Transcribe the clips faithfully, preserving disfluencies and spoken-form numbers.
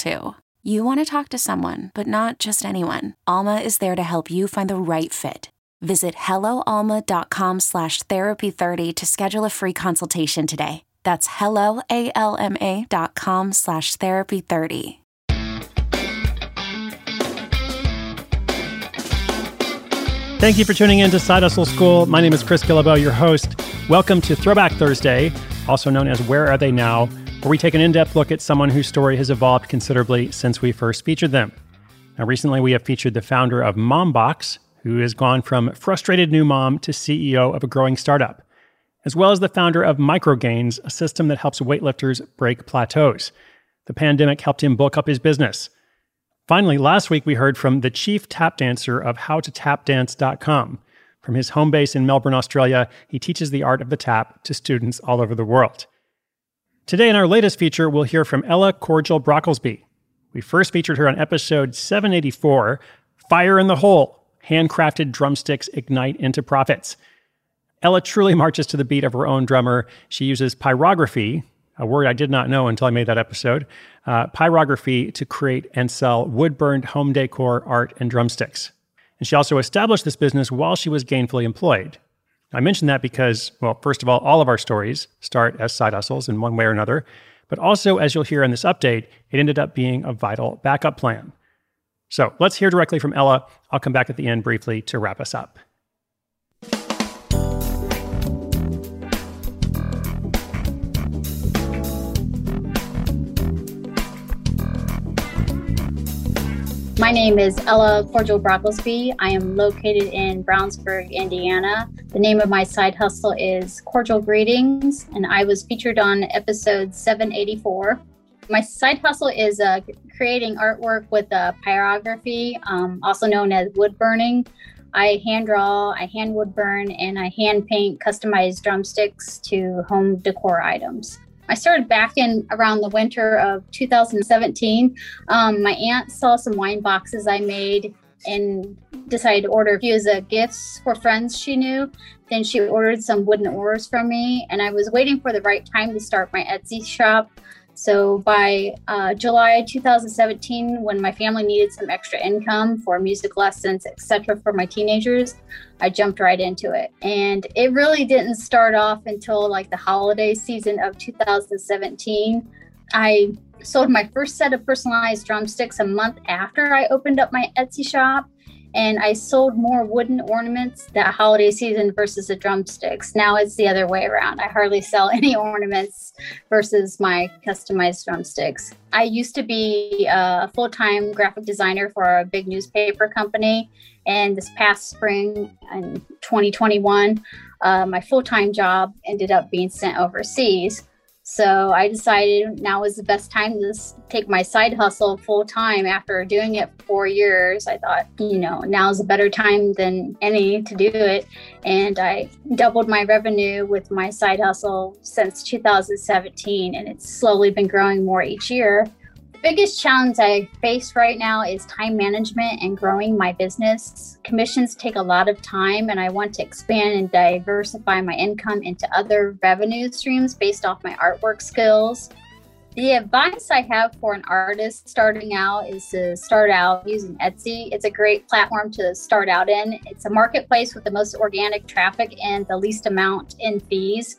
too. You want to talk to someone, but not just anyone. Alma is there to help you find the right fit. Visit HelloAlma.com slash therapy30 to schedule a free consultation today. That's HelloAlma.com slash therapy30. Thank you for tuning in to Side Hustle School. My name is Chris Guillebeau, your host. Welcome to Throwback Thursday, also known as Where Are They Now?, where we take an in-depth look at someone whose story has evolved considerably since we first featured them. Now, recently, we have featured the founder of MomBox, who has gone from frustrated new mom to C E O of a growing startup, as well as the founder of Microgains, a system that helps weightlifters break plateaus. The pandemic helped him bulk up his business. Finally, last week, we heard from the chief tap dancer of how to tap dance dot com. From his home base in Melbourne, Australia, he teaches the art of the tap to students all over the world. Today in our latest feature, we'll hear from Ella Cordial Brocklesby. We first featured her on episode seven eighty-four, Fire in the Hole, Handcrafted Drumsticks Ignite into Profits. Ella truly marches to the beat of her own drummer. She uses pyrography, a word I did not know until I made that episode, uh, pyrography to create and sell wood-burned home decor, art, and drumsticks. And she also established this business while she was gainfully employed. I mention that because, well, first of all, all of our stories start as side hustles in one way or another, but also, as you'll hear in this update, it ended up being a vital backup plan. So let's hear directly from Ella. I'll come back at the end briefly to wrap us up. My name is Ella Cordial Brocklesby. I am located in Brownsburg, Indiana. The name of my side hustle is Cordial Greetings, and I was featured on episode seven eighty-four. My side hustle is uh, creating artwork with uh, pyrography, um, also known as wood burning. I hand draw, I hand wood burn, and I hand paint customized drumsticks to home decor items. I started back in around the winter of two thousand seventeen. Um, my aunt saw some wine boxes I made and decided to order a few as a gifts for friends she knew. Then she ordered some wooden oars from me, and I was waiting for the right time to start my Etsy shop. So by uh, July two thousand seventeen, when my family needed some extra income for music lessons, et cetera, for my teenagers, I jumped right into it. And it really didn't start off until like the holiday season of two thousand seventeen. I sold my first set of personalized drumsticks a month after I opened up my Etsy shop. And I sold more wooden ornaments that holiday season versus the drumsticks. Now it's the other way around. I hardly sell any ornaments versus my customized drumsticks. I used to be a full-time graphic designer for a big newspaper company. And this past spring in twenty twenty-one, uh, my full-time job ended up being sent overseas. So I decided now was the best time to take my side hustle full time after doing it for four years. I thought, you know, now's a better time than any to do it. And I doubled my revenue with my side hustle since two thousand seventeen, and it's slowly been growing more each year. The biggest challenge I face right now is time management and growing my business. Commissions take a lot of time, and I want to expand and diversify my income into other revenue streams based off my artwork skills. The advice I have for an artist starting out is to start out using Etsy. It's a great platform to start out in. It's a marketplace with the most organic traffic and the least amount in fees.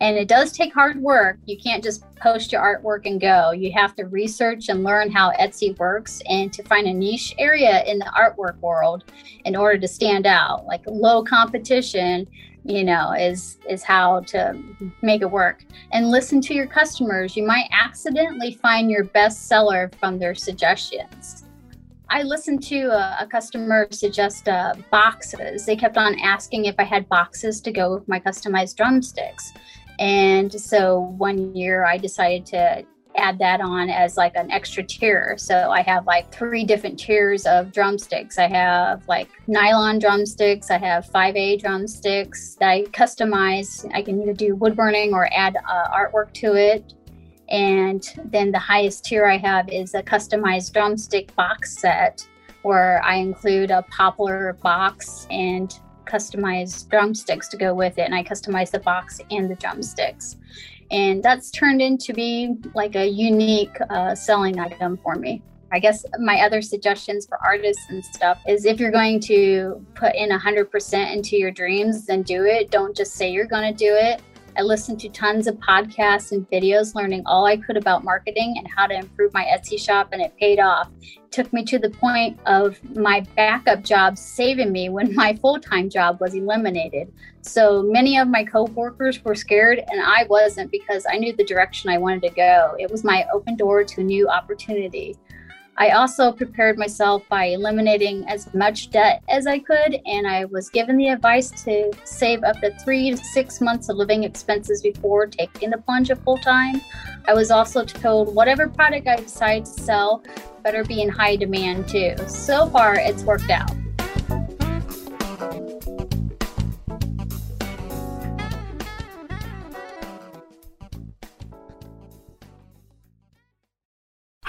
And it does take hard work. You can't just post your artwork and go. You have to research and learn how Etsy works and to find a niche area in the artwork world in order to stand out. Like low competition, you know, is is how to make it work. And listen to your customers. You might accidentally find your best seller from their suggestions. I listened to a, a customer suggest uh, boxes. They kept on asking if I had boxes to go with my customized drumsticks. And so one year I decided to add that on as like an extra tier. So I have like three different tiers of drumsticks. I have like nylon drumsticks. I have five A drumsticks that I customize. I can either do wood burning or add uh, artwork to it. And then the highest tier I have is a customized drumstick box set where I include a poplar box and customized drumsticks to go with it. And I customize the box and the drumsticks. And that's turned into be like a unique uh, selling item for me. I guess my other suggestions for artists and stuff is if you're going to put in one hundred percent into your dreams, then do it. Don't just say you're going to do it. I listened to tons of podcasts and videos, learning all I could about marketing and how to improve my Etsy shop, and it paid off. It took me to the point of my backup job saving me when my full-time job was eliminated. So many of my coworkers were scared, and I wasn't, because I knew the direction I wanted to go. It was my open door to a new opportunity. I also prepared myself by eliminating as much debt as I could, and I was given the advice to save up to three to six months of living expenses before taking the plunge of full time. I was also told whatever product I decide to sell better be in high demand too. So far, it's worked out.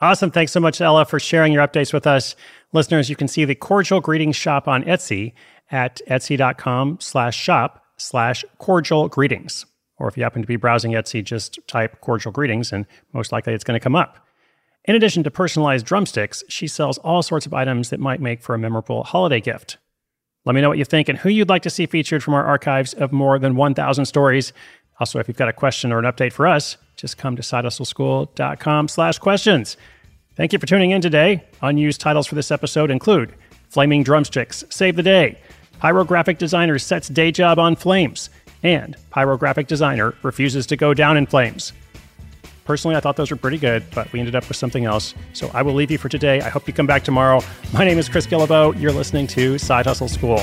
Awesome. Thanks so much, Ella, for sharing your updates with us. Listeners, you can see the Cordial Greetings shop on Etsy at etsy.com slash shop slash Cordial Greetings. Or if you happen to be browsing Etsy, just type Cordial Greetings, and most likely it's going to come up. In addition to personalized drumsticks, she sells all sorts of items that might make for a memorable holiday gift. Let me know what you think and who you'd like to see featured from our archives of more than one thousand stories. Also, if you've got a question or an update for us, just come to sidehustleschool.com slash questions. Thank you for tuning in today. Unused titles for this episode include Flaming Drumsticks, Save the Day, Pyrographic Designer Sets Day Job on Flames, and Pyrographic Designer Refuses to Go Down in Flames. Personally, I thought those were pretty good, but we ended up with something else. So I will leave you for today. I hope you come back tomorrow. My name is Chris Guillebeau. You're listening to Side Hustle School.